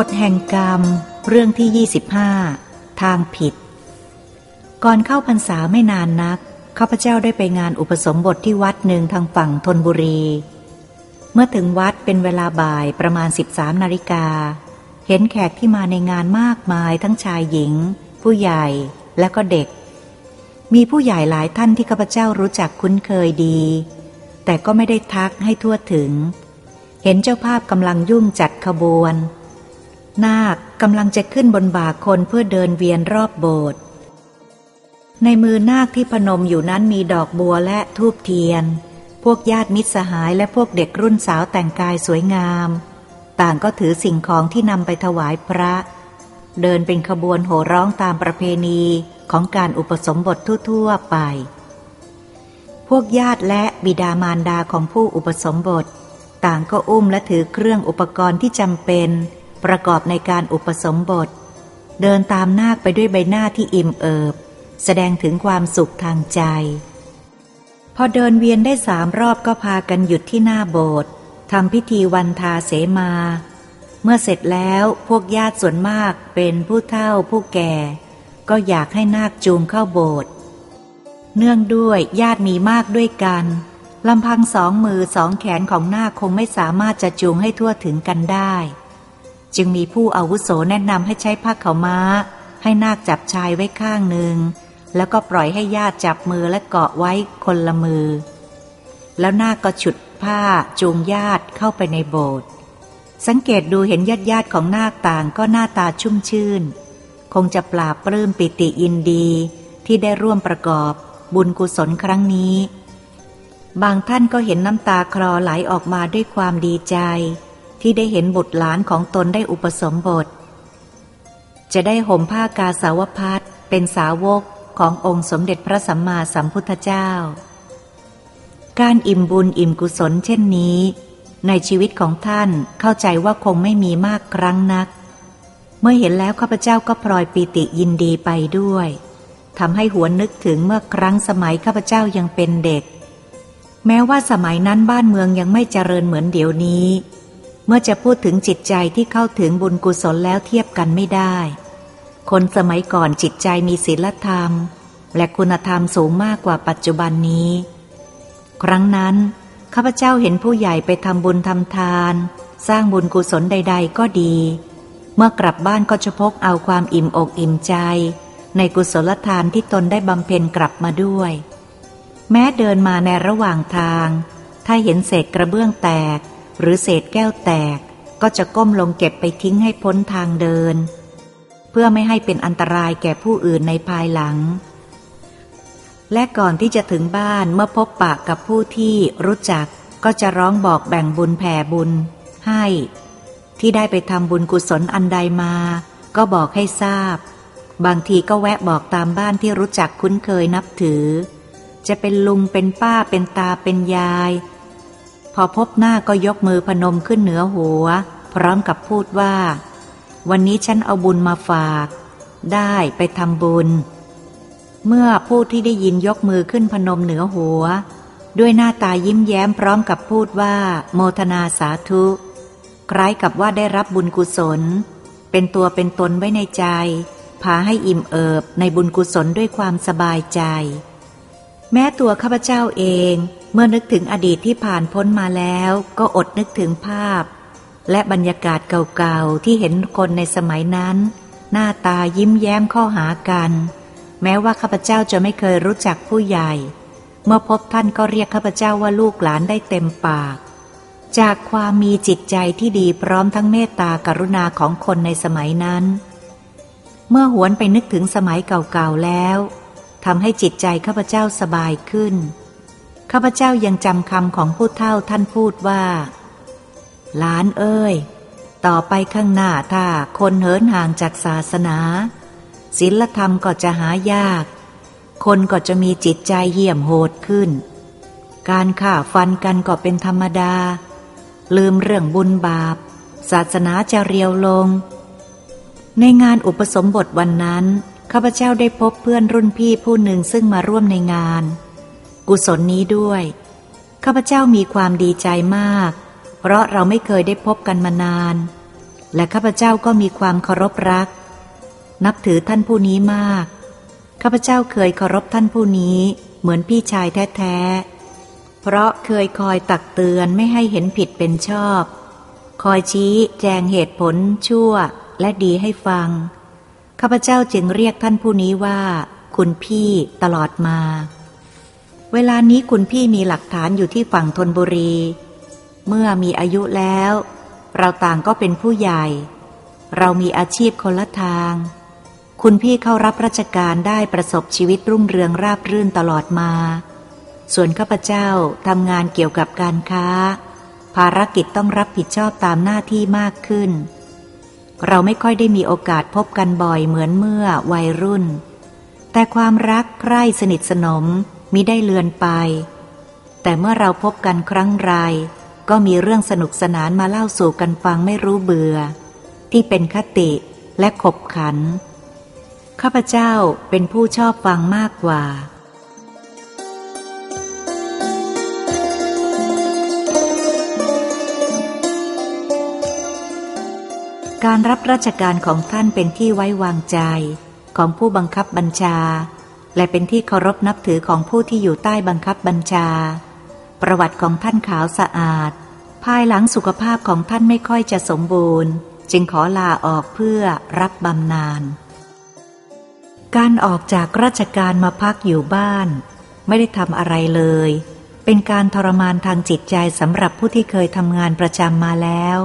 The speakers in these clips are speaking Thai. กฎแห่งกรรมเรื่องที่25ทางผิดก่อนเข้าพรรษาไม่นานนักข้าพเจ้าได้ไปงานอุปสมบทที่วัดหนึ่งทางฝั่งธนบุรีเมื่อถึงวัดเป็นเวลาบ่ายประมาณ 13 นาฬิกาเห็นแขกที่มาในงานมากมายทั้งชายหญิงผู้ใหญ่และก็เด็กมีผู้ใหญ่หลายท่านที่ข้าพเจ้ารู้จักคุ้นเคยดีแต่ก็ไม่ได้ทักให้ทั่วถึงเห็นเจ้าภาพกำลังยุ่งจัดขบวนนาคกำลังจะขึ้นบนบ่าคนเพื่อเดินเวียนรอบโบสถ์ในมือนาคที่พนมอยู่นั้นมีดอกบัวและธูปเทียนพวกญาติมิตรสหายและพวกเด็กรุ่นสาวแต่งกายสวยงามต่างก็ถือสิ่งของที่นำไปถวายพระเดินเป็นขบวนโห่ร้องตามประเพณีของการอุปสมบททั่วๆไปพวกญาติและบิดามารดาของผู้อุปสมบทต่างก็อุ้มและถือเครื่องอุปกรณ์ที่จำเป็นประกอบในการอุปสมบทเดินตามนาคไปด้วยใบหน้าที่อิ่มเอิบแสดงถึงความสุขทางใจพอเดินเวียนได้3 รอบก็พากันหยุดที่หน้าโบสถ์ทำพิธีวันทาเสมาเมื่อเสร็จแล้วพวกญาติส่วนมากเป็นผู้เฒ่าผู้แก่ก็อยากให้นาคจูงเข้าโบสถ์เนื่องด้วยญาติมีมากด้วยกันลำพัง2 มือ 2 แขนของนาคคงไม่สามารถจะจูงให้ทั่วถึงกันได้จึงมีผู้อาวุโสแนะนำให้ใช้ผ้าขาวม้าให้นาคจับชายไว้ข้างหนึ่งแล้วก็ปล่อยให้ญาติจับมือและเกาะไว้คนละมือแล้วนาคก็ฉุดผ้าจูงญาติเข้าไปในโบสถ์สังเกตดูเห็นญาติของนาคต่างก็หน้าตาชุ่มชื่นคงจะปลาบปลื้มปิติยินดีที่ได้ร่วมประกอบบุญกุศลครั้งนี้บางท่านก็เห็นน้ำตาคลอไหลออกมาด้วยความดีใจที่ได้เห็นบุตรหลานของตนได้อุปสมบทจะได้ห่มผ้ากาสาวพัสเป็นสาวกขององค์สมเด็จพระสัมมาสัมพุทธเจ้าการอิ่มบุญอิ่มกุศลเช่นนี้ในชีวิตของท่านเข้าใจว่าคงไม่มีมากครั้งนักเมื่อเห็นแล้วข้าพเจ้าก็พลอยปิติยินดีไปด้วยทำให้หวนนึกถึงเมื่อครั้งสมัยข้าพเจ้ายังเป็นเด็กแม้ว่าสมัยนั้นบ้านเมืองยังไม่เจริญเหมือนเดี๋ยวนี้เมื่อจะพูดถึงจิตใจที่เข้าถึงบุญกุศลแล้วเทียบกันไม่ได้คนสมัยก่อนจิตใจมีศีลธรรมและคุณธรรมสูงมากกว่าปัจจุบันนี้ครั้งนั้นข้าพเจ้าเห็นผู้ใหญ่ไปทำบุญทำทานสร้างบุญกุศลใดๆก็ดีเมื่อกลับบ้านก็จะพกเอาความอิ่มอกอิ่มใจในกุศลทานที่ตนได้บำเพ็ญกลับมาด้วยแม้เดินมาในระหว่างทางถ้าเห็นเศษกระเบื้องแตกหรือเศษแก้วแตกก็จะก้มลงเก็บไปทิ้งให้พ้นทางเดินเพื่อไม่ให้เป็นอันตรายแก่ผู้อื่นในภายหลังและก่อนที่จะถึงบ้านเมื่อพบปะกับผู้ที่รู้จักก็จะร้องบอกแบ่งบุญแผ่บุญให้ที่ได้ไปทำบุญกุศลอันใดมาก็บอกให้ทราบบางทีก็แวะบอกตามบ้านที่รู้จักคุ้นเคยนับถือจะเป็นลุงเป็นป้าเป็นตาเป็นยายพอพบหน้าก็ยกมือพนมขึ้นเหนือหัวพร้อมกับพูดว่าวันนี้ฉันเอาบุญมาฝากได้ไปทำบุญเมื่อผู้ที่ได้ยินยกมือขึ้นพนมเหนือหัวด้วยหน้าตายิ้มแย้มพร้อมกับพูดว่าโมทนาสาธุคล้ายกับว่าได้รับบุญกุศลเป็นตัวเป็นตนไว้ในใจพาให้อิ่มเอิบในบุญกุศลด้วยความสบายใจแม้ตัวข้าพเจ้าเองเมื่อนึกถึงอดีตที่ผ่านพ้นมาแล้วก็อดนึกถึงภาพและบรรยากาศเก่าๆที่เห็นคนในสมัยนั้นหน้าตายิ้มแย้มเข้าหากันแม้ว่าข้าพเจ้าจะไม่เคยรู้จักผู้ใหญ่เมื่อพบท่านก็เรียกข้าพเจ้าว่าลูกหลานได้เต็มปากจากความมีจิตใจที่ดีพร้อมทั้งเมตตากรุณาของคนในสมัยนั้นเมื่อหวนไปนึกถึงสมัยเก่าๆแล้วทำให้จิตใจข้าพเจ้าสบายขึ้นข้าพเจ้ายังจำคำของผู้เฒ่าท่านพูดว่าหลานเอ้ยต่อไปข้างหน้าถ้าคนเหินห่างจากศาสนาศีลธรรมก็จะหายากคนก็จะมีจิตใจเหี้ยมโหดขึ้นการฆ่าฟันกันก็เป็นธรรมดาลืมเรื่องบุญบาปศาสนาจะเรียวลงในงานอุปสมบทวันนั้นข้าพเจ้าได้พบเพื่อนรุ่นพี่ผู้หนึ่งซึ่งมาร่วมในงานกุศลนี้ด้วยข้าพเจ้ามีความดีใจมากเพราะเราไม่เคยได้พบกันมานาน และข้าพเจ้าก็มีความเคารพรักนับถือท่านผู้นี้มากข้าพเจ้าเคยเคารพท่านผู้นี้เหมือนพี่ชายแท้ๆเพราะเคยคอยตักเตือนไม่ให้เห็นผิดเป็นชอบคอยชี้แจงเหตุผลชั่วและดีให้ฟังข้าพเจ้าจึงเรียกท่านผู้นี้ว่าคุณพี่ตลอดมาเวลานี้คุณพี่มีหลักฐานอยู่ที่ฝั่งธนบุรีเมื่อมีอายุแล้วเราต่างก็เป็นผู้ใหญ่เรามีอาชีพคนละทางคุณพี่เข้ารับราชการได้ประสบชีวิตรุ่งเรืองราบรื่นตลอดมาส่วนข้าพเจ้าทำงานเกี่ยวกับการค้าภารกิจต้องรับผิดชอบตามหน้าที่มากขึ้นเราไม่ค่อยได้มีโอกาสพบกันบ่อยเหมือนเมื่อวัยรุ่นแต่ความรักใคร่สนิทสนมมิได้เลือนไปแต่เมื่อเราพบกันครั้งไรก็มีเรื่องสนุกสนานมาเล่าสู่กันฟังไม่รู้เบื่อที่เป็นคติและขบขันข้าพเจ้าเป็นผู้ชอบฟังมากกว่าการรับราชการของท่านเป็นที่ไว้วางใจของผู้บังคับบัญชาและเป็นที่เคารพนับถือของผู้ที่อยู่ใต้บังคับบัญชาประวัติของท่านขาวสะอาดภายหลังสุขภาพของท่านไม่ค่อยจะสมบูรณ์จึงขอลาออกเพื่อรับบำนาญการออกจากราชการมาพักอยู่บ้านไม่ได้ทำอะไรเลยเป็นการทรมานทางจิตใจสำหรับผู้ที่เคยทำงานประจำมาแล้ว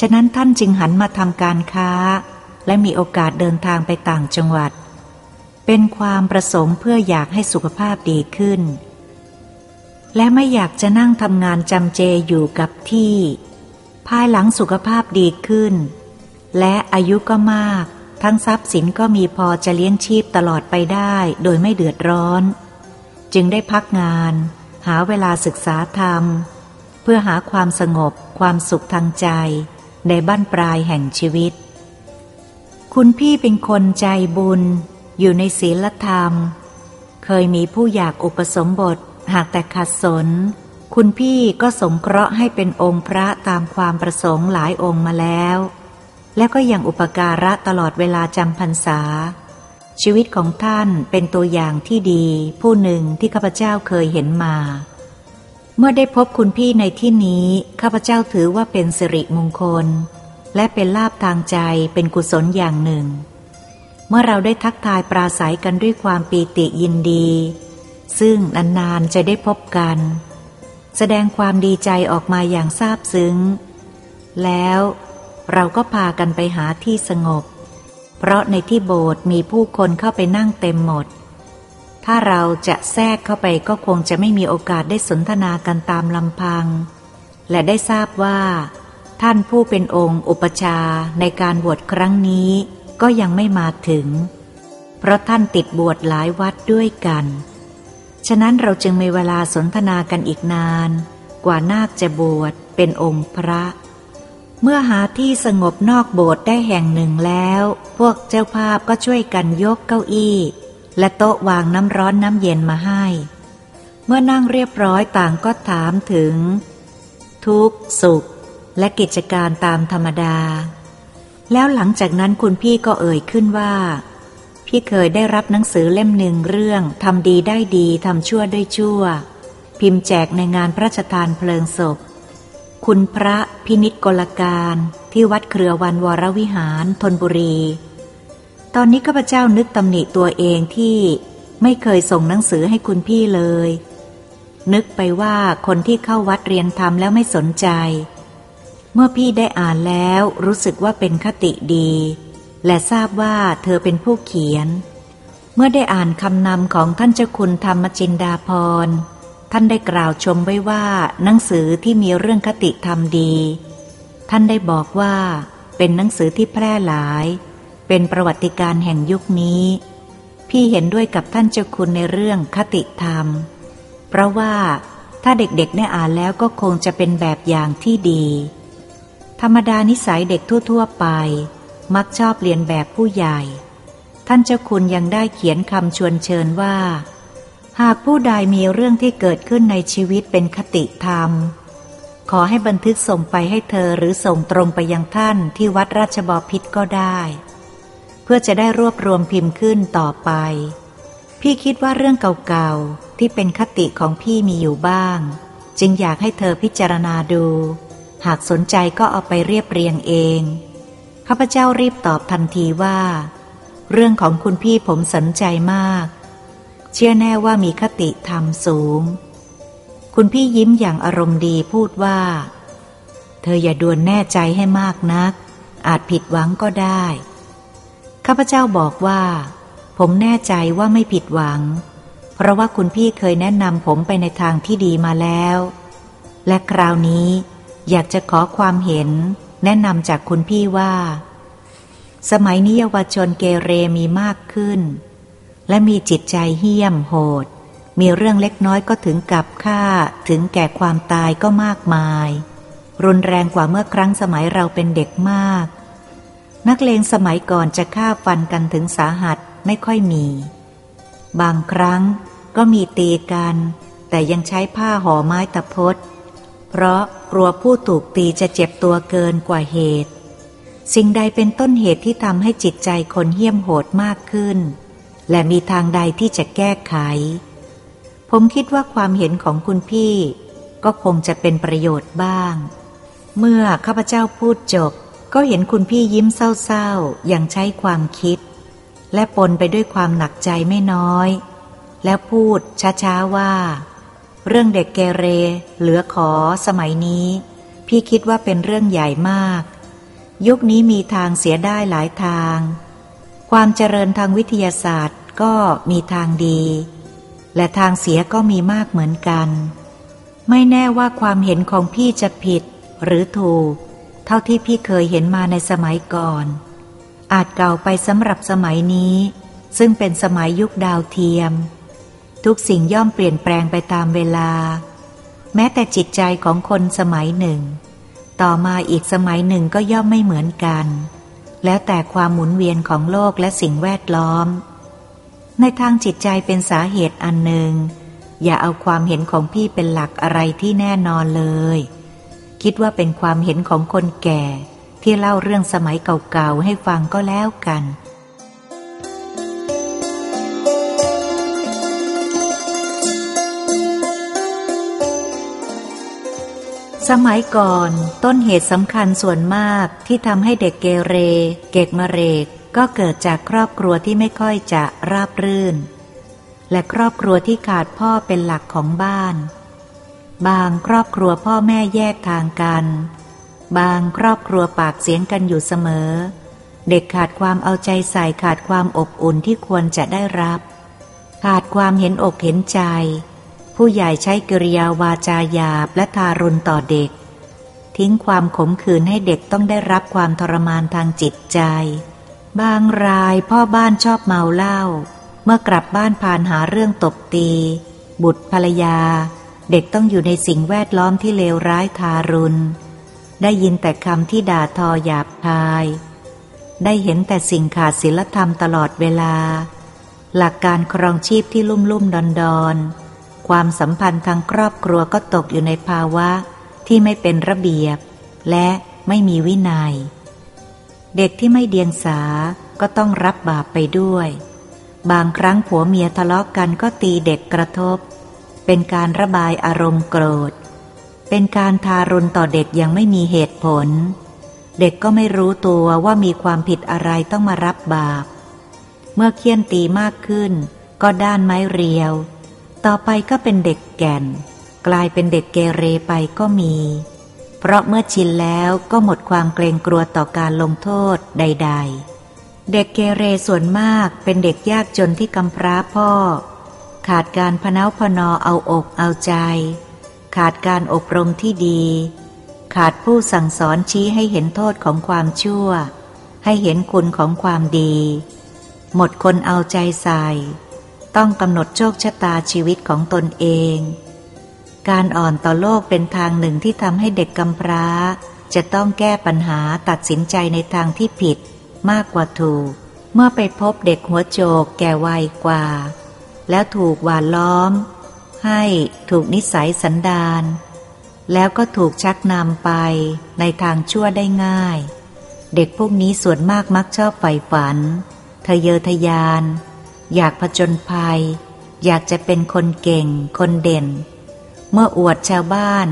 ฉะนั้นท่านจึงหันมาทำการค้าและมีโอกาสเดินทางไปต่างจังหวัดเป็นความประสงค์เพื่ออยากให้สุขภาพดีขึ้นและไม่อยากจะนั่งทำงานจำเจอยู่กับที่ภายหลังสุขภาพดีขึ้นและอายุก็มากทั้งทรัพย์สินก็มีพอจะเลี้ยงชีพตลอดไปได้โดยไม่เดือดร้อนจึงได้พักงานหาเวลาศึกษาธรรมเพื่อหาความสงบความสุขทางใจในบั้นปลายแห่งชีวิตคุณพี่เป็นคนใจบุญอยู่ในศีลธรรมเคยมีผู้อยากอุปสมบทหากแต่ขัดสนคุณพี่ก็สงเคราะห์ให้เป็นองค์พระตามความประสงค์หลายองค์มาแล้วและก็ยังอุปการะตลอดเวลาจำพรรษาชีวิตของท่านเป็นตัวอย่างที่ดีผู้หนึ่งที่ข้าพเจ้าเคยเห็นมาเมื่อได้พบคุณพี่ในที่นี้ข้าพเจ้าถือว่าเป็นสิริมงคลและเป็นลาภทางใจเป็นกุศลอย่างหนึ่งเมื่อเราได้ทักทายปราศัยกันด้วยความปีติยินดีซึ่งนานๆจะได้พบกันแสดงความดีใจออกมาอย่างซาบซึ้งแล้วเราก็พากันไปหาที่สงบเพราะในที่โบสถ์มีผู้คนเข้าไปนั่งเต็มหมดถ้าเราจะแทรกเข้าไปก็คงจะไม่มีโอกาสได้สนทนากันตามลำพังและได้ทราบว่าท่านผู้เป็นองค์อุปชาในการบวชครั้งนี้ก็ยังไม่มาถึงเพราะท่านติดบวชหลายวัดด้วยกันฉะนั้นเราจึงมีเวลาสนทนากันอีกนานกว่านาคจะบวชเป็นองค์พระเมื่อหาที่สงบนอกโบสถ์ได้แห่งหนึ่งแล้วพวกเจ้าภาพก็ช่วยกันยกเก้าอี้และโต๊ะวางน้ำร้อนน้ำเย็นมาให้เมื่อนั่งเรียบร้อยต่างก็ถามถึงทุกข์สุขและกิจการตามธรรมดาแล้วหลังจากนั้นคุณพี่ก็เอ่ยขึ้นว่าพี่เคยได้รับหนังสือเล่มหนึ่งเรื่องทำดีได้ดีทำชั่วได้ชั่วพิมพ์แจกในงานพระราชทานเพลิงศพคุณพระพินิจกลการที่วัดเครือวันวรวิหารธนบุรีตอนนี้ข้าพเจ้านึกตำหนิตัวเองที่ไม่เคยส่งหนังสือให้คุณพี่เลยนึกไปว่าคนที่เข้าวัดเรียนธรรมแล้วไม่สนใจเมื่อพี่ได้อ่านแล้วรู้สึกว่าเป็นคติดีและทราบว่าเธอเป็นผู้เขียนเมื่อได้อ่านคำนำของท่านเจ้าคุณธรรมจินดาภรณ์ท่านได้กล่าวชมไว้ว่าหนังสือที่มีเรื่องคติธรรมดีท่านได้บอกว่าเป็นหนังสือที่แพร่หลายเป็นประวัติการแห่งยุคนี้พี่เห็นด้วยกับท่านเจ้าคุณในเรื่องคติธรรมเพราะว่าถ้าเด็กๆได้อ่านแล้วก็คงจะเป็นแบบอย่างที่ดีธรรมดานิสัยเด็กทั่วๆไปมักชอบเรียนแบบผู้ใหญ่ท่านเจ้าคุณยังได้เขียนคำชวนเชิญว่าหากผู้ใดมีเรื่องที่เกิดขึ้นในชีวิตเป็นคติธรรม ขอให้บันทึกส่งไปให้เธอหรือส่งตรงไปยังท่านที่วัดราชบพิตรก็ได้เพื่อจะได้รวบรวมพิมพ์ขึ้นต่อไปพี่คิดว่าเรื่องเก่าๆที่เป็นคติของพี่มีอยู่บ้างจึงอยากให้เธอพิจารณาดูหากสนใจก็เอาไปเรียบเรียงเองข้าพเจ้ารีบตอบทันทีว่าเรื่องของคุณพี่ผมสนใจมากเชื่อแน่ว่ามีคติธรรมสูงคุณพี่ยิ้มอย่างอารมณ์ดีพูดว่าเธออย่าด่วนแน่ใจให้มากนักอาจผิดหวังก็ได้ข้าพเจ้าบอกว่าผมแน่ใจว่าไม่ผิดหวังเพราะว่าคุณพี่เคยแนะนำผมไปในทางที่ดีมาแล้วและคราวนี้อยากจะขอความเห็นแนะนำจากคุณพี่ว่าสมัยนี้เยาวชนเกเรมีมากขึ้นและมีจิตใจเหี้ยมโหดมีเรื่องเล็กน้อยก็ถึงกับฆ่าถึงแก่ความตายก็มากมายรุนแรงกว่าเมื่อครั้งสมัยเราเป็นเด็กมากนักเลงสมัยก่อนจะฆ่าฟันกันถึงสาหัสไม่ค่อยมีบางครั้งก็มีตีกันแต่ยังใช้ผ้าห่อไม้ตะพดเพราะกลัวผู้ถูกตีจะเจ็บตัวเกินกว่าเหตุสิ่งใดเป็นต้นเหตุที่ทำให้จิตใจคนเหี้ยมโหดมากขึ้นและมีทางใดที่จะแก้ไขผมคิดว่าความเห็นของคุณพี่ก็คงจะเป็นประโยชน์บ้างเมื่อข้าพเจ้าพูดจบก็เห็นคุณพี่ยิ้มเศร้าๆอย่างใช้ความคิดและปนไปด้วยความหนักใจไม่น้อยแล้วพูดช้าๆว่าเรื่องเด็กเกเรเหลือขอสมัยนี้พี่คิดว่าเป็นเรื่องใหญ่มากยุคนี้มีทางเสียได้หลายทางความเจริญทางวิทยาศาสตร์ก็มีทางดีและทางเสียก็มีมากเหมือนกันไม่แน่ว่าความเห็นของพี่จะผิดหรือถูกเท่าที่พี่เคยเห็นมาในสมัยก่อนอาจเก่าไปสำหรับสมัยนี้ซึ่งเป็นสมัยยุคดาวเทียมทุกสิ่งย่อมเปลี่ยนแปลงไปตามเวลาแม้แต่จิตใจของคนสมัยหนึ่งต่อมาอีกสมัยหนึ่งก็ย่อมไม่เหมือนกันแล้วแต่ความหมุนเวียนของโลกและสิ่งแวดล้อมในทางจิตใจเป็นสาเหตุอันหนึ่งอย่าเอาความเห็นของพี่เป็นหลักอะไรที่แน่นอนเลยคิดว่าเป็นความเห็นของคนแก่ที่เล่าเรื่องสมัยเก่าๆให้ฟังก็แล้วกันสมัยก่อนต้นเหตุสำคัญส่วนมากที่ทำให้เด็กเกเรเกกมะเรกก็เกิดจากครอบครัวที่ไม่ค่อยจะราบรื่นและครอบครัวที่ขาดพ่อเป็นหลักของบ้านบางครอบครัวพ่อแม่แยกทางกันบางครอบครัวปากเสียงกันอยู่เสมอเด็กขาดความเอาใจใส่ขาดความอบอุ่นที่ควรจะได้รับขาดความเห็นอกเห็นใจผู้ใหญ่ใช้กิริยาวาจาหยาบและทารุณต่อเด็กทิ้งความขมขื่นให้เด็กต้องได้รับความทรมานทางจิตใจบางรายพ่อบ้านชอบเมาเหล้าเมื่อกลับบ้านพาลหาเรื่องตบตีบุตรภรรยาเด็กต้องอยู่ในสิ่งแวดล้อมที่เลวร้ายทารุณได้ยินแต่คำที่ด่าทอหยาบคายได้เห็นแต่สิ่งขาดศีลธรรมตลอดเวลาหลักการครองชีพที่ลุ่มๆดอนๆความสัมพันธ์ทางครอบครัวก็ตกอยู่ในภาวะที่ไม่เป็นระเบียบและไม่มีวินัยเด็กที่ไม่เดียงสาก็ต้องรับบาปไปด้วยบางครั้งผัวเมียทะเลาะกันก็ตีเด็กกระทบเป็นการระบายอารมณ์โกรธเป็นการทารุณต่อเด็กยังไม่มีเหตุผลเด็กก็ไม่รู้ตัวว่ามีความผิดอะไรต้องมารับบาปเมื่อเคี่ยนตีมากขึ้นก็ด้านไม้เรียวต่อไปก็เป็นเด็กแก่นกลายเป็นเด็กเกเรไปก็มีเพราะเมื่อชินแล้วก็หมดความเกรงกลัวต่อการลงโทษใดๆเด็กเกเรส่วนมากเป็นเด็กยากจนที่กำพร้าพ่อขาดการพเนาพนอเอาอกเอาใจขาดการอบรมที่ดีขาดผู้สั่งสอนชี้ให้เห็นโทษของความชั่วให้เห็นคุณของความดีหมดคนเอาใจใส่ต้องกำหนดโชคชะตาชีวิตของตนเองการอ่อนต่อโลกเป็นทางหนึ่งที่ทำให้เด็กกำพร้าจะต้องแก้ปัญหาตัดสินใจในทางที่ผิดมากกว่าถูกเมื่อไปพบเด็กหัวโจกแก่วัยกว่าแล้วถูกหว่านล้อมให้ถูกนิสัยสันดาน แล้วก็ถูกชักนำไปในทางชั่วได้ง่ายเด็กพวกนี้ส่วนมากมักชอบใฝ่ฝันทะเยอทะยานอยากผจญภัยอยากจะเป็นคนเก่งคนเด่นเมื่ออวดชาวบ้าน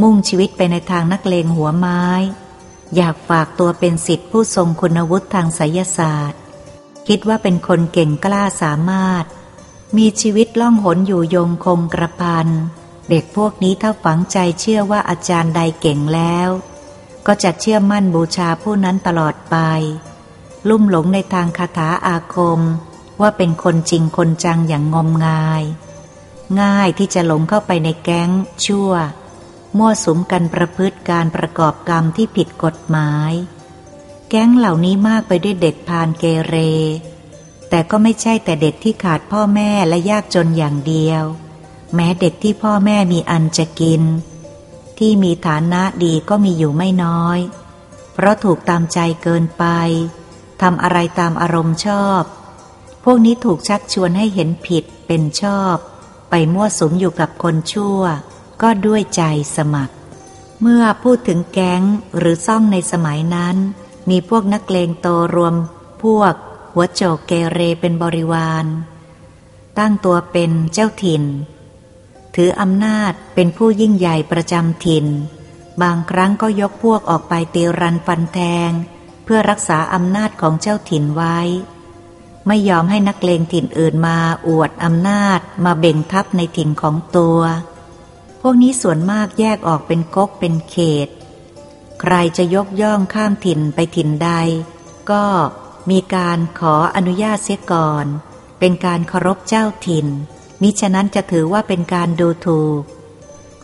มุ่งชีวิตไปในทางนักเลงหัวไม้อยากฝากตัวเป็นศิษย์ผู้ทรงคุณวุฒิทางไสยศาสตร์คิดว่าเป็นคนเก่งกล้าสามารถมีชีวิตล่องหนอยู่ยงคงกระพันเด็กพวกนี้ถ้าฝังใจเชื่อว่าอาจารย์ใดเก่งแล้วก็จะเชื่อมั่นบูชาผู้นั้นตลอดไปลุ่มหลงในทางคาถาอาคมว่าเป็นคนจริงคนจังอย่างงมงายง่ายที่จะหลงเข้าไปในแก๊งชั่วมั่วสุมกันประพฤติการประกอบกรรมที่ผิดกฎหมายแก๊งเหล่านี้มากไปด้วยเด็กพาลเกเรแต่ก็ไม่ใช่แต่เด็กที่ขาดพ่อแม่และยากจนอย่างเดียวแม้เด็กที่พ่อแม่มีอันจะกินที่มีฐานะดีก็มีอยู่ไม่น้อยเพราะถูกตามใจเกินไปทำอะไรตามอารมณ์ชอบพวกนี้ถูกชักชวนให้เห็นผิดเป็นชอบไปมั่วสุมอยู่กับคนชั่วก็ด้วยใจสมัครเมื่อพูดถึงแก๊งหรือซ่องในสมัยนั้นมีพวกนักเลงโตรวมพวกหัวโจกเกเรเป็นบริวารตั้งตัวเป็นเจ้าถิ่นถืออำนาจเป็นผู้ยิ่งใหญ่ประจำถิ่นบางครั้งก็ยกพวกออกไปตีรันฟันแทงเพื่อรักษาอำนาจของเจ้าถิ่นไว้ไม่ยอมให้นักเลงถิ่นอื่นมาอวดอำนาจมาเบ่งทับในถิ่นของตัวพวกนี้ส่วนมากแยกออกเป็นก๊กเป็นเขตใครจะยกย่องข้ามถิ่นไปถิ่นใดก็มีการขออนุญาตเสียก่อนเป็นการเคารพเจ้าถิ่นมิฉะนั้นจะถือว่าเป็นการดูถูก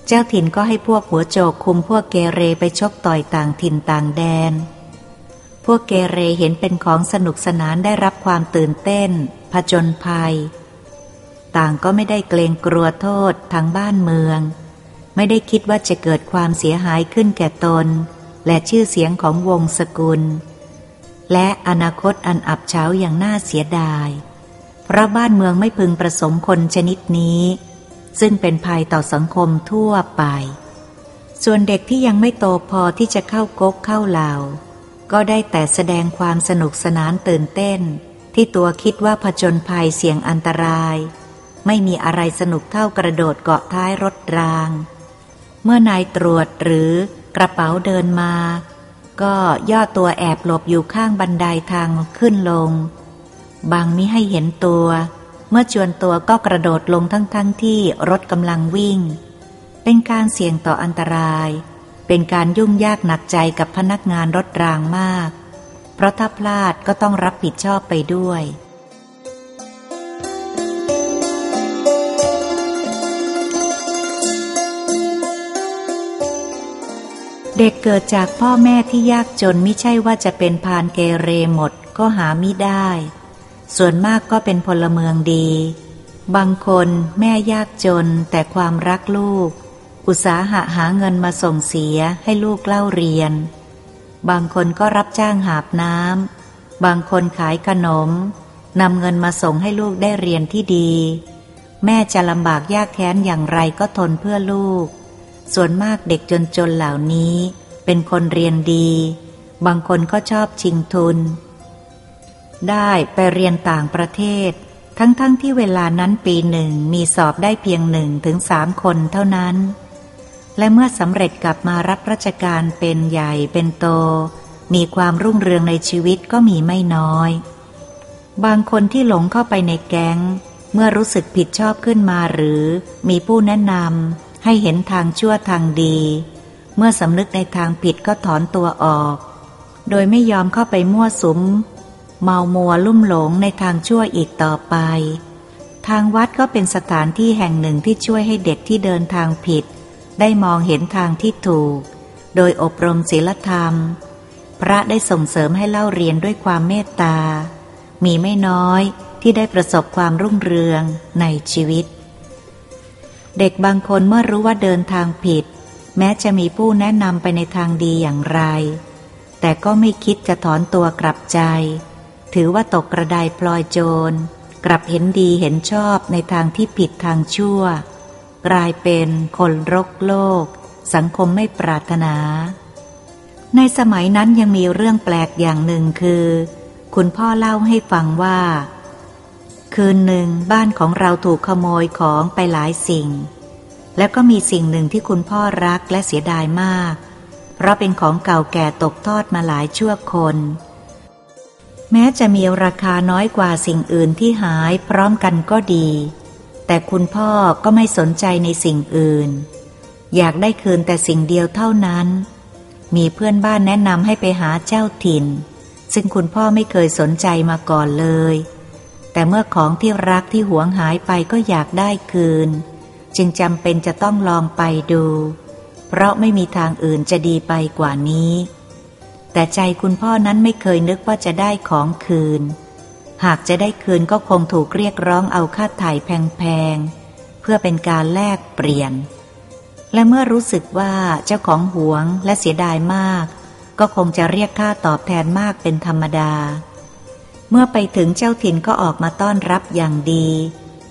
เจ้าถิ่นก็ให้พวกหัวโจกคุมพวกเกเรไปชกต่อยต่างถิ่นต่างแดนพวกเกเรเห็นเป็นของสนุกสนานได้รับความตื่นเต้นผจญภัยต่างก็ไม่ได้เกรงกลัวโทษทางบ้านเมืองไม่ได้คิดว่าจะเกิดความเสียหายขึ้นแก่ตนและชื่อเสียงของวงศ์สกุลและอนาคตอันอับเฉาอย่างน่าเสียดายเพราะบ้านเมืองไม่พึงประสงค์คนชนิดนี้ซึ่งเป็นภัยต่อสังคมทั่วไปส่วนเด็กที่ยังไม่โตพอที่จะเข้าก๊กเข้าเหล่าก็ได้แต่แสดงความสนุกสนานตื่นเต้นที่ตัวคิดว่าผจญภัยเสี่ยงอันตรายไม่มีอะไรสนุกเท่ากระโดดเกาะท้ายรถรางเมื่อนายตรวจหรือกระเป๋าเดินมาก็ย่อตัวแอบหลบอยู่ข้างบันไดทางขึ้นลงบางมิให้เห็นตัวเมื่อจวนตัวก็กระโดดลงทั้งที่รถกำลังวิ่งเป็นการเสี่ยงต่ออันตรายเป็นการยุ่งยากหนักใจกับพนักงานรถรางมากเพราะถ้าพลาดก็ต้องรับผิดชอบไปด้วยเด็กเกิดจากพ่อแม่ที่ยากจนมิใช่ว่าจะเป็นพาลเกเรหมดก็หามิได้ส่วนมากก็เป็นพลเมืองดีบางคนแม่ยากจนแต่ความรักลูกอุตสาหะหาเงินมาส่งเสียให้ลูกเล่าเรียนบางคนก็รับจ้างหาบน้ำบางคนขายขนมนำเงินมาส่งให้ลูกได้เรียนที่ดีแม่จะลำบากยากแค้นอย่างไรก็ทนเพื่อลูกส่วนมากเด็กจนๆเหล่านี้เป็นคนเรียนดีบางคนก็ชอบชิงทุนได้ไปเรียนต่างประเทศทั้งที่เวลานั้นปีหนึ่งมีสอบได้เพียง1 ถึง 3คนเท่านั้นและเมื่อสำเร็จกลับมารับราชการเป็นใหญ่เป็นโตมีความรุ่งเรืองในชีวิตก็มีไม่น้อยบางคนที่หลงเข้าไปในแก๊งเมื่อรู้สึกผิดชอบขึ้นมาหรือมีผู้แนะนำให้เห็นทางชั่วทางดีเมื่อสำนึกในทางผิดก็ถอนตัวออกโดยไม่ยอมเข้าไปมั่วสุมเมามัวลุ่มหลงในทางชั่วอีกต่อไปทางวัดก็เป็นสถานที่แห่งหนึ่งที่ช่วยให้เด็กที่เดินทางผิดได้มองเห็นทางที่ถูกโดยอบรมศีลธรรมพระได้ส่งเสริมให้เล่าเรียนด้วยความเมตตามีไม่น้อยที่ได้ประสบความรุ่งเรืองในชีวิตเด็กบางคนเมื่อรู้ว่าเดินทางผิดแม้จะมีผู้แนะนำไปในทางดีอย่างไรแต่ก็ไม่คิดจะถอนตัวกลับใจถือว่าตกกระไดพลอยโจรกลับเห็นดีเห็นชอบในทางที่ผิดทางชั่วกลายเป็นคนรกโลก สังคมไม่ปรารถนาในสมัยนั้นยังมีเรื่องแปลกอย่างหนึ่งคือคุณพ่อเล่าให้ฟังว่าคืนหนึ่งบ้านของเราถูกขโมยของไปหลายสิ่งแล้วก็มีสิ่งหนึ่งที่คุณพ่อรักและเสียดายมากเพราะเป็นของเก่าแก่ตกทอดมาหลายชั่วคนแม้จะมีราคาน้อยกว่าสิ่งอื่นที่หายพร้อมกันก็ดีแต่คุณพ่อก็ไม่สนใจในสิ่งอื่นอยากได้คืนแต่สิ่งเดียวเท่านั้นมีเพื่อนบ้านแนะนำให้ไปหาเจ้าถิ่นซึ่งคุณพ่อไม่เคยสนใจมาก่อนเลยแต่เมื่อของที่รักที่หวงหายไปก็อยากได้คืนจึงจำเป็นจะต้องลองไปดูเพราะไม่มีทางอื่นจะดีไปกว่านี้แต่ใจคุณพ่อนั้นไม่เคยนึกว่าจะได้ของคืนหากจะได้คืนก็คงถูกเรียกร้องเอาค่าถ่ายแพงๆเพื่อเป็นการแลกเปลี่ยนและเมื่อรู้สึกว่าเจ้าของหวงและเสียดายมากก็คงจะเรียกค่าตอบแทนมากเป็นธรรมดาเมื่อไปถึงเจ้าถิ่นก็ออกมาต้อนรับอย่างดี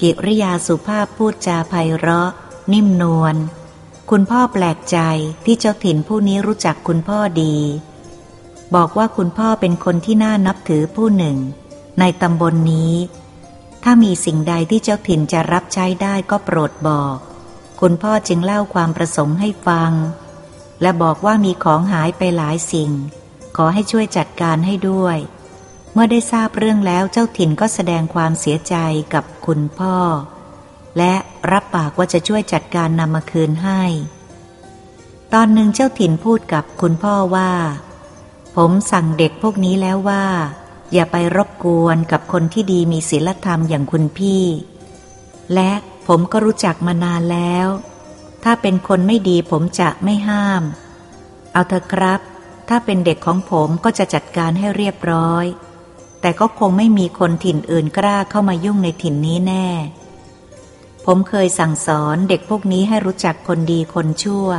กิริยาสุภาพพูดจาไพเราะนิ่มนวลคุณพ่อแปลกใจที่เจ้าถิ่นผู้นี้รู้จักคุณพ่อดีบอกว่าคุณพ่อเป็นคนที่น่านับถือผู้หนึ่งในตำบล นี้ถ้ามีสิ่งใดที่เจ้าถิ่นจะรับใช้ได้ก็โปรดบอกคุณพ่อจึงเล่าความประสงค์ให้ฟังและบอกว่ามีของหายไปหลายสิ่งขอให้ช่วยจัดการให้ด้วยเมื่อได้ทราบเรื่องแล้วเจ้าถิ่นก็แสดงความเสียใจกับคุณพ่อและรับปากว่าจะช่วยจัดการนำมาคืนให้ตอนหนึ่งเจ้าถิ่นพูดกับคุณพ่อว่าผมสั่งเด็กพวกนี้แล้วว่าอย่าไปรบกวนกับคนที่ดีมีศีลธรรมอย่างคุณพี่และผมก็รู้จักมานานแล้วถ้าเป็นคนไม่ดีผมจะไม่ห้ามเอาเถอะครับถ้าเป็นเด็กของผมก็จะจัดการให้เรียบร้อยแต่ก็คงไม่มีคนถิ่นอื่นกล้าเข้ามายุ่งในถิ่นนี้แน่ผมเคยสั่งสอนเด็กพวกนี้ให้รู้จักคนดีคนชั่ว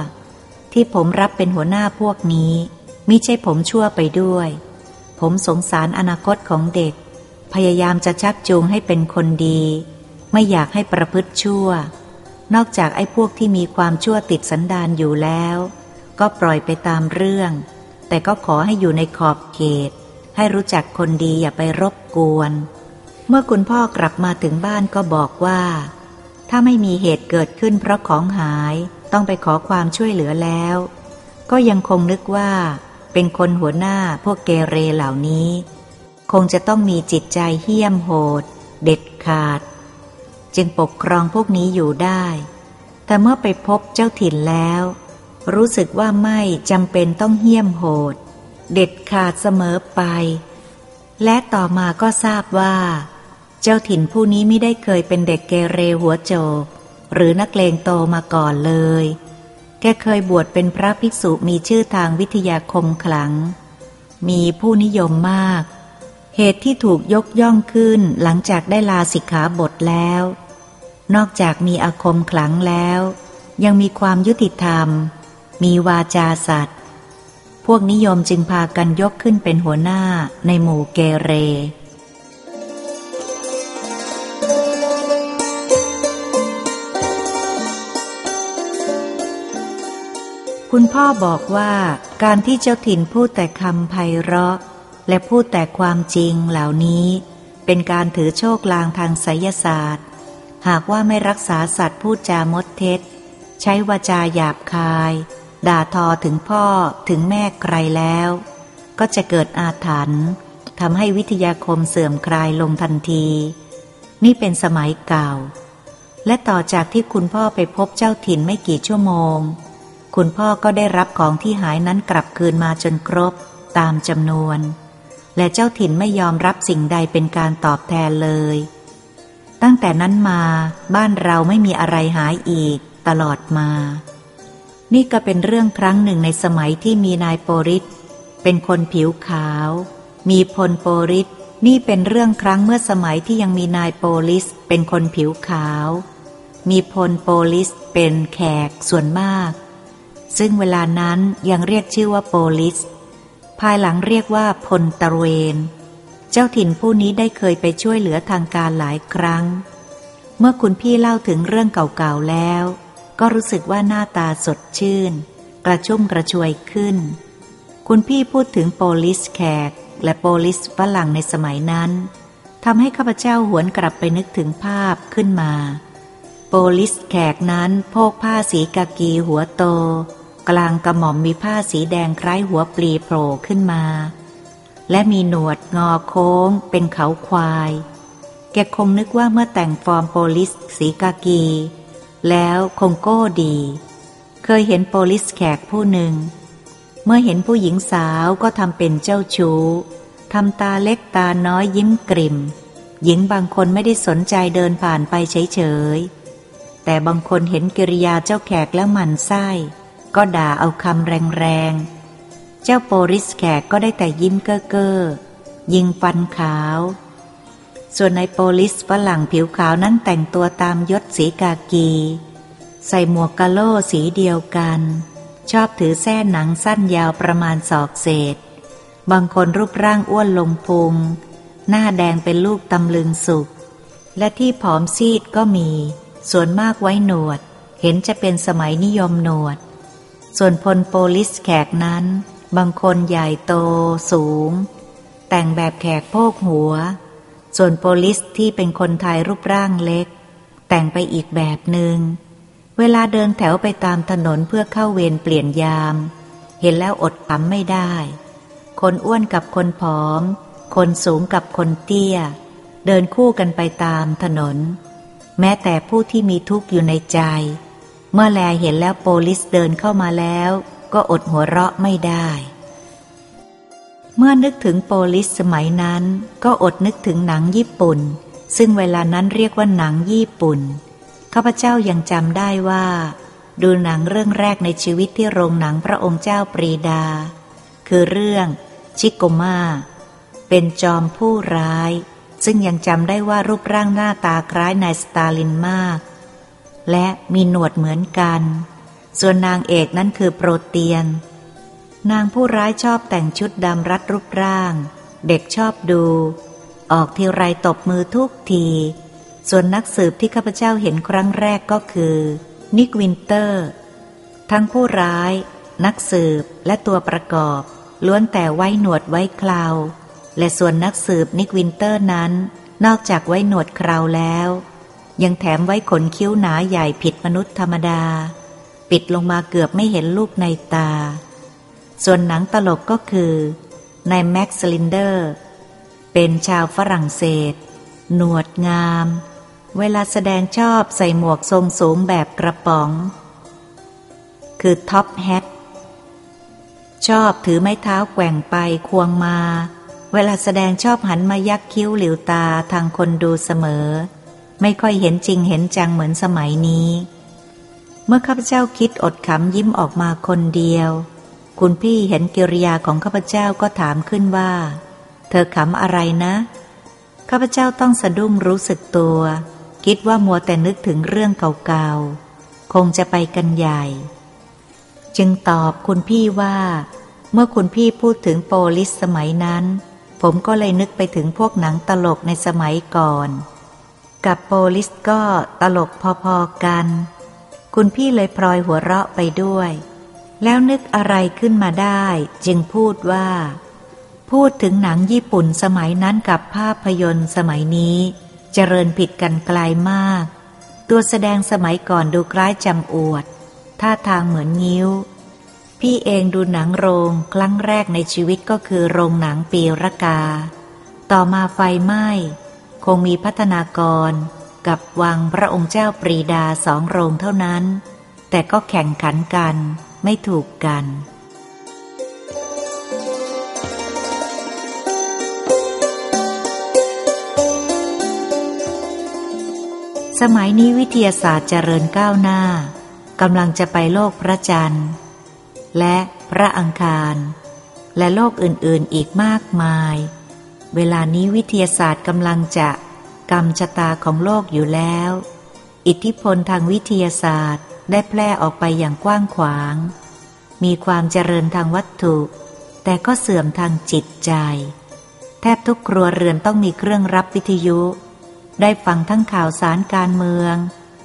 ที่ผมรับเป็นหัวหน้าพวกนี้มิใช่ผมชั่วไปด้วยผมสงสารอนาคตของเด็กพยายามจะชักจูงให้เป็นคนดีไม่อยากให้ประพฤติชั่วนอกจากไอ้พวกที่มีความชั่วติดสันดานอยู่แล้วก็ปล่อยไปตามเรื่องแต่ก็ขอให้อยู่ในขอบเขตให้รู้จักคนดีอย่าไปรบกวนเมื่อคุณพ่อกลับมาถึงบ้านก็บอกว่าถ้าไม่มีเหตุเกิดขึ้นเพราะของหายต้องไปขอความช่วยเหลือแล้วก็ยังคงนึกว่าเป็นคนหัวหน้าพวกเกเรเหล่านี้คงจะต้องมีจิตใจเหี้ยมโหดเด็ดขาดจึงปกครองพวกนี้อยู่ได้แต่เมื่อไปพบเจ้าถิ่นแล้วรู้สึกว่าไม่จำเป็นต้องเหี้ยมโหดเด็ดขาดเสมอไปและต่อมาก็ทราบว่าเจ้าถิ่นผู้นี้ไม่ได้เคยเป็นเด็กเกเรหัวโจกหรือนักเลงโตมาก่อนเลยแกเคยบวชเป็นพระภิกษุมีชื่อทางวิทยาคมขลังมีผู้นิยมมากเหตุที่ถูกยกย่องขึ้นหลังจากได้ลาสิกขาบทแล้วนอกจากมีอาคมขลังแล้วยังมีความยุติธรรมมีวาจาสัตย์พวกนิยมจึงพากันยกขึ้นเป็นหัวหน้าในหมู่เกเรคุณพ่อบอกว่าการที่เจ้าถิ่นพูดแต่คำไพเราะและพูดแต่ความจริงเหล่านี้เป็นการถือโชคลางทางไสยศาสตร์หากว่าไม่รักษาสัตว์พูดจามดเท็จใช้วาจาหยาบคายด่าทอถึงพ่อถึงแม่ใครแล้วก็จะเกิดอาถรรพ์ทำให้วิทยาคมเสื่อมคลายลงทันทีนี่เป็นสมัยเก่าและต่อจากที่คุณพ่อไปพบเจ้าถิ่นไม่กี่ชั่วโมงคุณพ่อก็ได้รับของที่หายนั้นกลับคืนมาจนครบตามจำนวนและเจ้าถิ่นไม่ยอมรับสิ่งใดเป็นการตอบแทนเลยตั้งแต่นั้นมาบ้านเราไม่มีอะไรหายอีกตลอดมานี่ก็เป็นเรื่องครั้งหนึ่งในสมัยที่มีนายโปริศเป็นคนผิวขาวมีพลโปริศนี่เป็นเรื่องครั้งเมื่อสมัยที่ยังมีนายโปลิสเป็นคนผิวขาวมีพลโปลิสเป็นแขกส่วนมากซึ่งเวลานั้นยังเรียกชื่อว่าโปลิสภายหลังเรียกว่าพลตระเวนเจ้าถิ่นผู้นี้ได้เคยไปช่วยเหลือทางการหลายครั้งเมื่อคุณพี่เล่าถึงเรื่องเก่าๆแล้ว ก็รู้สึกว่าหน้าตาสดชื่นกระชุ่มกระชวยขึ้นคุณพี่พูดถึงโปลิสแขกและโปลิสฝรั่งในสมัยนั้นทำให้ข้าพเจ้าหวนกลับไปนึกถึงภาพขึ้นมาโปลิสแขกนั้นโพกผ้าสีกากีหัวโตกลางกระหม่อมมีผ้าสีแดงคล้ายหัวปลีโผล่ขึ้นมาและมีหนวดงอโค้งเป็นเขาควายแกคงนึกว่าเมื่อแต่งฟอร์มโปลิสสีกากีแล้วคงโก้ดีเคยเห็นโปลิสแขกผู้หนึ่งเมื่อเห็นผู้หญิงสาวก็ทำเป็นเจ้าชู้ทำตาเล็กตาน้อยยิ้มกริ่มหญิงบางคนไม่ได้สนใจเดินผ่านไปเฉยๆแต่บางคนเห็นกิริยาเจ้าแขกแล้วหมั่นไส้ก็ด่าเอาคำแรงๆเจ้าโปลิสแขกก็ได้แต่ยิ้มเก้อเก้อยิงฟันขาวส่วนนายโปลิสฝรั่งผิวขาวนั้นแต่งตัวตามยศสีกากีใส่หมวกกะโล่สีเดียวกันชอบถือแส้หนังสั้นยาวประมาณศอกเศษบางคนรูปร่างอ้วนลงพุงหน้าแดงเป็นลูกตำลึงสุกและที่ผอมซีดก็มีส่วนมากไว้หนวดเห็นจะเป็นสมัยนิยมหนวดส่วนพลโปลิสแขกนั้นบางคนใหญ่โตสูงแต่งแบบแขกโพกหัวส่วนโปลิสที่เป็นคนไทยรูปร่างเล็กแต่งไปอีกแบบหนึ่งเวลาเดินแถวไปตามถนนเพื่อเข้าเวรเปลี่ยนยามเห็นแล้วอดขำไม่ได้คนอ้วนกับคนผอมคนสูงกับคนเตี้ยเดินคู่กันไปตามถนนแม้แต่ผู้ที่มีทุกข์อยู่ในใจเมื่อแลเห็นแล้วโปลิสเดินเข้ามาแล้วก็อดหัวเราะไม่ได้เมื่อนึกถึงโปลิสสมัยนั้นก็อดนึกถึงหนังญี่ปุ่นซึ่งเวลานั้นเรียกว่าหนังญี่ปุ่นข้าพเจ้ายังจำได้ว่าดูหนังเรื่องแรกในชีวิตที่โรงหนังพระองค์เจ้าปรีดาคือเรื่องชิโกมาเป็นจอมผู้ร้ายซึ่งยังจำได้ว่ารูปร่างหน้าตาคล้ายนายสตาลินมากและมีหนวดเหมือนกันส่วนนางเอกนั้นคือโปรเตียนนางผู้ร้ายชอบแต่งชุดดำรัดรูปร่างเด็กชอบดูออกทีไรตบมือทุกทีส่วนนักสืบที่ข้าพเจ้าเห็นครั้งแรกก็คือนิกวินเตอร์ทั้งผู้ร้ายนักสืบและตัวประกอบล้วนแต่ไว้หนวดไว้เคราและส่วนนักสืบนิกวินเตอร์นั้นนอกจากไว้หนวดเคราแล้วยังแถมไว้ขนคิ้วหนาใหญ่ผิดมนุษย์ธรรมดาปิดลงมาเกือบไม่เห็นลูกในตาส่วนหนังตลกก็คือนายแม็กซ์ลินเดอร์เป็นชาวฝรั่งเศสหนวดงามเวลาแสดงชอบใส่หมวกทรงสูงแบบกระป๋องคือท็อปแฮทชอบถือไม้เท้าแกว่งไปควงมาเวลาแสดงชอบหันมายักคิ้วหลิวตาทางคนดูเสมอไม่ค่อยเห็นจริงเห็นจังเหมือนสมัยนี้เมื่อข้าพเจ้าคิดอดขำยิ้มออกมาคนเดียวคุณพี่เห็นกิริยาของข้าพเจ้าก็ถามขึ้นว่าเธอขำอะไรนะข้าพเจ้าต้องสะดุ้งรู้สึกตัวคิดว่ามัวแต่นึกถึงเรื่องเก่าๆคงจะไปกันใหญ่จึงตอบคุณพี่ว่าเมื่อคุณพี่พูดถึงโปลิสสมัยนั้นผมก็เลยนึกไปถึงพวกหนังตลกในสมัยก่อนกับโปลิสก็ตลกพอๆกันคุณพี่เลยพลอยหัวเราะไปด้วยแล้วนึกอะไรขึ้นมาได้จึงพูดว่าพูดถึงหนังญี่ปุ่นสมัยนั้นกับภาพยนตร์สมัยนี้เจริญผิดกันไกลมากตัวแสดงสมัยก่อนดูคล้ายจำอวดท่าทางเหมือนงิ้วพี่เองดูหนังโรงครั้งแรกในชีวิตก็คือโรงหนังปีรกาต่อมาไฟไหม้คงมีพัฒนากรกับวังพระองค์เจ้าปรีดาสองโรงเท่านั้นแต่ก็แข่งขันกันไม่ถูกกันสมัยนี้วิทยาศาสตร์เจริญก้าวหน้ากำลังจะไปโลกพระจันทร์และพระอังคารและโลกอื่นๆอีกมากมายเวลานี้วิทยาศาสตร์กำลังจะกำชะตาของโลกอยู่แล้วอิทธิพลทางวิทยาศาสตร์ได้แพร่ออกไปอย่างกว้างขวางมีความเจริญทางวัตถุแต่ก็เสื่อมทางจิตใจแทบทุกครัวเรือนต้องมีเครื่องรับวิทยุได้ฟังทั้งข่าวสารการเมือง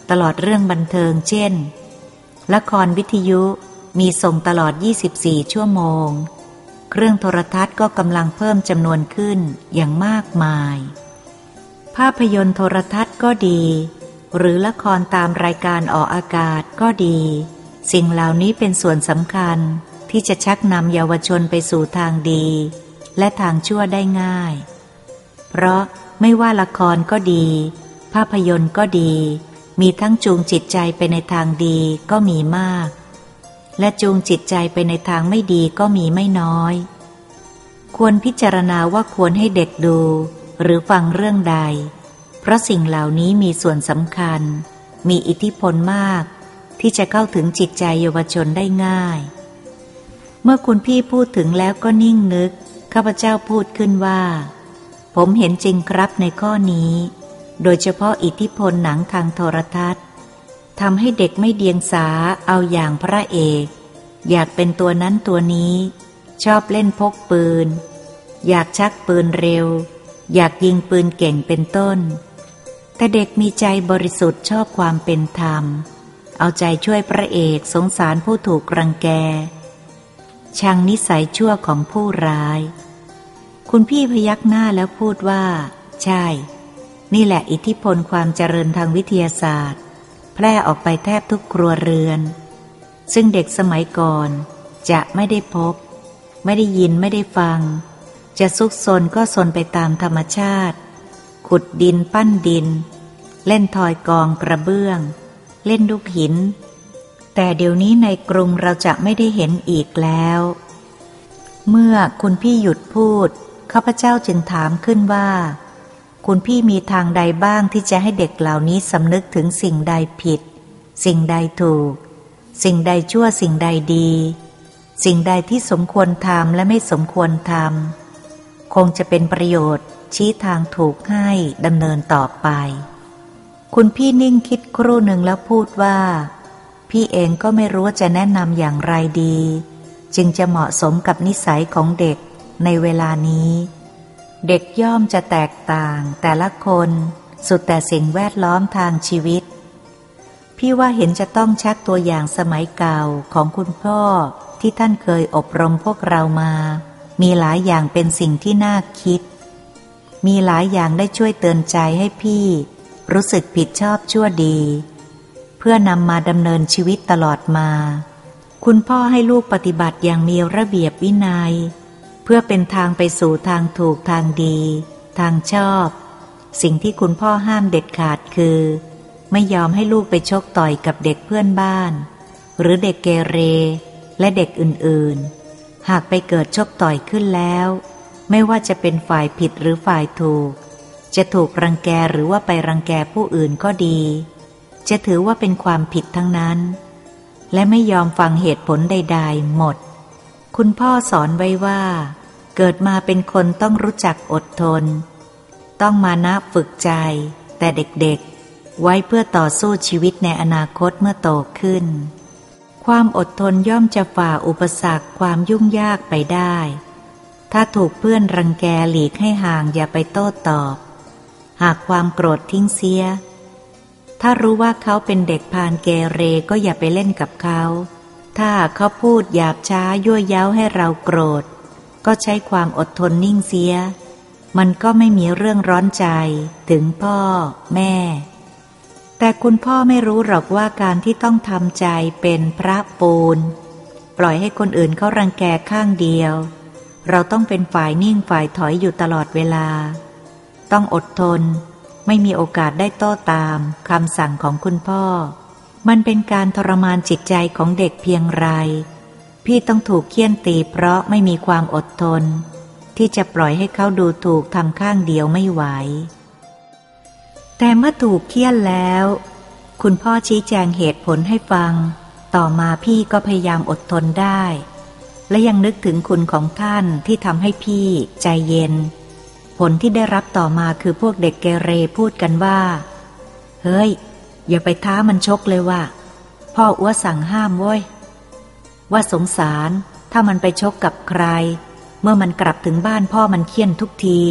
ตลอดเรื่องบันเทิงเช่น ละครวิทยุมีส่งตลอด24ชั่วโมงเครื่องโทรทัศน์ก็กำลังเพิ่มจำนวนขึ้นอย่างมากมายภาพยนตร์โทรทัศน์ก็ดีหรือละครตามรายการออกอากาศก็ดีสิ่งเหล่านี้เป็นส่วนสำคัญที่จะชักนำเยาวชนไปสู่ทางดีและทางชั่วได้ง่ายเพราะไม่ว่าละครก็ดีภาพยนตร์ก็ดีมีทั้งจูงจิตใจไปในทางดีก็มีมากและจูงจิตใจไปในทางไม่ดีก็มีไม่น้อยควรพิจารณาว่าควรให้เด็กดูหรือฟังเรื่องใดเพราะสิ่งเหล่านี้มีส่วนสำคัญมีอิทธิพลมากที่จะเข้าถึงจิตใจเยาวชนได้ง่ายเมื่อคุณพี่พูดถึงแล้วก็นิ่งนึกข้าพเจ้าพูดขึ้นว่าผมเห็นจริงครับในข้อนี้โดยเฉพาะอิทธิพลหนังทางโทรทัศน์ทำให้เด็กไม่เดียงสาเอาอย่างพระเอกอยากเป็นตัวนั้นตัวนี้ชอบเล่นพกปืนอยากชักปืนเร็วอยากยิงปืนเก่งเป็นต้นแต่เด็กมีใจบริสุทธิ์ชอบความเป็นธรรมเอาใจช่วยพระเอกสงสารผู้ถูกรังแกชังนิสัยชั่วของผู้ร้ายคุณพี่พยักหน้าแล้วพูดว่าใช่นี่แหละอิทธิพลความเจริญทางวิทยาศาสตร์แพร่ออกไปแทบทุกครัวเรือนซึ่งเด็กสมัยก่อนจะไม่ได้พบไม่ได้ยินไม่ได้ฟังจะซุกซนก็ซนไปตามธรรมชาติขุดดินปั้นดินเล่นทอยกองกระเบื้องเล่นลูกหินแต่เดี๋ยวนี้ในกรุงเราจะไม่ได้เห็นอีกแล้วเมื่อคุณพี่หยุดพูดข้าพเจ้าจึงถามขึ้นว่าคุณพี่มีทางใดบ้างที่จะให้เด็กเหล่านี้สำนึกถึงสิ่งใดผิดสิ่งใดถูกสิ่งใดชั่วสิ่งใดดีสิ่งใดที่สมควรทำและไม่สมควรทำคงจะเป็นประโยชน์ชี้ทางถูกให้ดำเนินต่อไปคุณพี่นิ่งคิดครู่หนึ่งแล้วพูดว่าพี่เองก็ไม่รู้จะแนะนำอย่างไรดีจึงจะเหมาะสมกับนิสัยของเด็กในเวลานี้เด็กย่อมจะแตกต่างแต่ละคนสุดแต่สิ่งแวดล้อมทางชีวิตพี่ว่าเห็นจะต้องชักตัวอย่างสมัยเก่าของคุณพ่อที่ท่านเคยอบรมพวกเรามามีหลายอย่างเป็นสิ่งที่น่าคิดมีหลายอย่างได้ช่วยเตือนใจให้พี่รู้สึกผิดชอบชั่วดีเพื่อนำมาดำเนินชีวิตตลอดมาคุณพ่อให้ลูกปฏิบัติอย่างมีระเบียบวินัยเพื่อเป็นทางไปสู่ทางถูกทางดีทางชอบสิ่งที่คุณพ่อห้ามเด็ดขาดคือไม่ยอมให้ลูกไปชกต่อยกับเด็กเพื่อนบ้านหรือเด็กเกเรและเด็กอื่นๆหากไปเกิดชกต่อยขึ้นแล้วไม่ว่าจะเป็นฝ่ายผิดหรือฝ่ายถูกจะถูกรังแกหรือว่าไปรังแกผู้อื่นก็ดีจะถือว่าเป็นความผิดทั้งนั้นและไม่ยอมฟังเหตุผลใดๆหมดคุณพ่อสอนไว้ว่าเกิดมาเป็นคนต้องรู้จักอดทนต้องมานะฝึกใจแต่เด็กๆไว้เพื่อต่อสู้ชีวิตในอนาคตเมื่อโตขึ้นความอดทนย่อมจะฝ่าอุปสรรคความยุ่งยากไปได้ถ้าถูกเพื่อนรังแกหลีกให้ห่างอย่าไปโต้ตอบหากความโกรธทิ้งเสียถ้ารู้ว่าเขาเป็นเด็กพาลเกเรก็อย่าไปเล่นกับเขาถ้าเขาพูดหยาบช้ายั่วเย้าให้เราโกรธก็ใช้ความอดทนนิ่งเสียมันก็ไม่มีเรื่องร้อนใจถึงพ่อแม่แต่คุณพ่อไม่รู้หรอกว่าการที่ต้องทำใจเป็นพระปูนปล่อยให้คนอื่นเขารังแกข้างเดียวเราต้องเป็นฝ่ายนิ่งฝ่ายถอยอยู่ตลอดเวลาต้องอดทนไม่มีโอกาสได้โต้ตามคำสั่งของคุณพ่อมันเป็นการทรมานจิตใจของเด็กเพียงไรพี่ต้องถูกเฆี่ยนตีเพราะไม่มีความอดทนที่จะปล่อยให้เขาดูถูกทำข้างเดียวไม่ไหวแต่เมื่อถูกเฆี่ยนแล้วคุณพ่อชี้แจงเหตุผลให้ฟังต่อมาพี่ก็พยายามอดทนได้และยังนึกถึงคุณของท่านที่ทำให้พี่ใจเย็นผลที่ได้รับต่อมาคือพวกเด็กเกเรพูดกันว่าเฮ้ยอย่าไปท้ามันชกเลยว่ะพ่ออ้วสั่งห้ามเว้ยว่าสงสารถ้ามันไปชกกับใครเมื่อมันกลับถึงบ้านพ่อมันเคี่ยนทุกที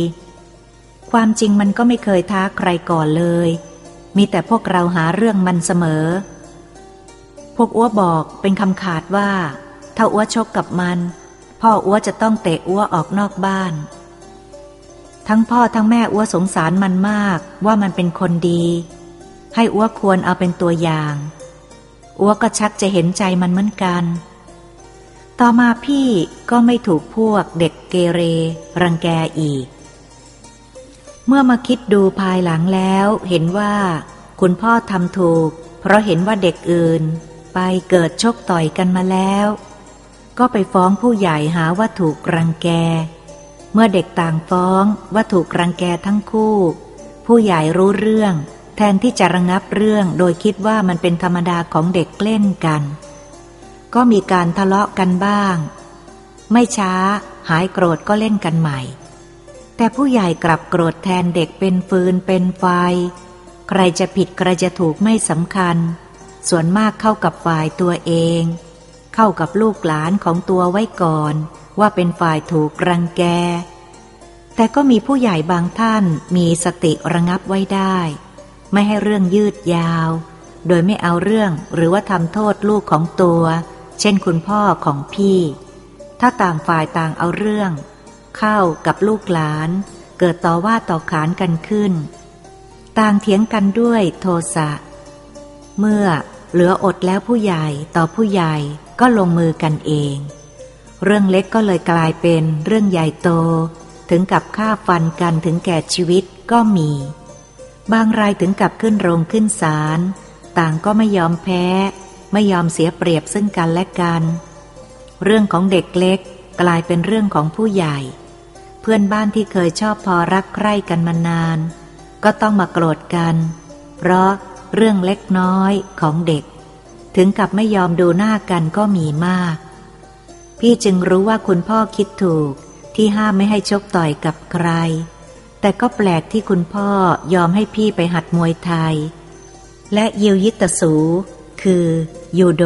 ความจริงมันก็ไม่เคยท้าใครก่อนเลยมีแต่พวกเราหาเรื่องมันเสมอ พวกอ้วบอกเป็นคำขาดว่าถ้าอ้วชกกับมันพ่ออ้วจะต้องเตะอ้วออกนอกบ้านทั้งพ่อทั้งแม่อ้วสงสารมันมากว่ามันเป็นคนดีให้อ้วควรเอาเป็นตัวอย่างอ้วก็ชักจะเห็นใจมันเหมือนกันต่อมาพี่ก็ไม่ถูกพวกเด็กเกเรรังแกอีกเมื่อมาคิดดูภายหลังแล้วเห็นว่าคุณพ่อทำถูกเพราะเห็นว่าเด็กอื่นไปเกิดชกต่อยกันมาแล้วก็ไปฟ้องผู้ใหญ่หาว่าถูกรังแกเมื่อเด็กต่างฟ้องว่าถูกรังแกทั้งคู่ผู้ใหญ่รู้เรื่องแทนที่จะระงับเรื่องโดยคิดว่ามันเป็นธรรมดาของเด็กเล่นกันก็มีการทะเลาะกันบ้างไม่ช้าหายโกรธก็เล่นกันใหม่แต่ผู้ใหญ่กลับโกรธแทนเด็กเป็นฟืนเป็นไฟใครจะผิดใครจะถูกไม่สำคัญส่วนมากเข้ากับฝ่ายตัวเองเข้ากับลูกหลานของตัวไว้ก่อนว่าเป็นฝ่ายถูกรังแกแต่ก็มีผู้ใหญ่บางท่านมีสติระงับไว้ได้ไม่ให้เรื่องยืดยาวโดยไม่เอาเรื่องหรือว่าทำโทษลูกของตัวเช่นคุณพ่อของพี่ถ้าต่างฝ่ายต่างเอาเรื่องเข้ากับลูกหลานเกิดต่อว่าต่อขานกันขึ้นต่างเถียงกันด้วยโทสะเมื่อเหลืออดแล้วผู้ใหญ่ต่อผู้ใหญ่ก็ลงมือกันเองเรื่องเล็กก็เลยกลายเป็นเรื่องใหญ่โตถึงกับฆ่าฟันกันถึงแก่ชีวิตก็มีบางรายถึงกับขึ้นโรงขึ้นศาลต่างก็ไม่ยอมแพ้ไม่ยอมเสียเปรียบซึ่งกันและกันเรื่องของเด็กเล็กกลายเป็นเรื่องของผู้ใหญ่เพื่อนบ้านที่เคยชอบพอรักใคร่กันมานานก็ต้องมาโกรธกันเพราะเรื่องเล็กน้อยของเด็กถึงกับไม่ยอมดูหน้ากันก็มีมากพี่จึงรู้ว่าคุณพ่อคิดถูกที่ห้ามไม่ให้ชกต่อยกับใครแต่ก็แปลกที่คุณพ่อยอมให้พี่ไปหัดมวยไทยและยิวยิตสูคือยูโด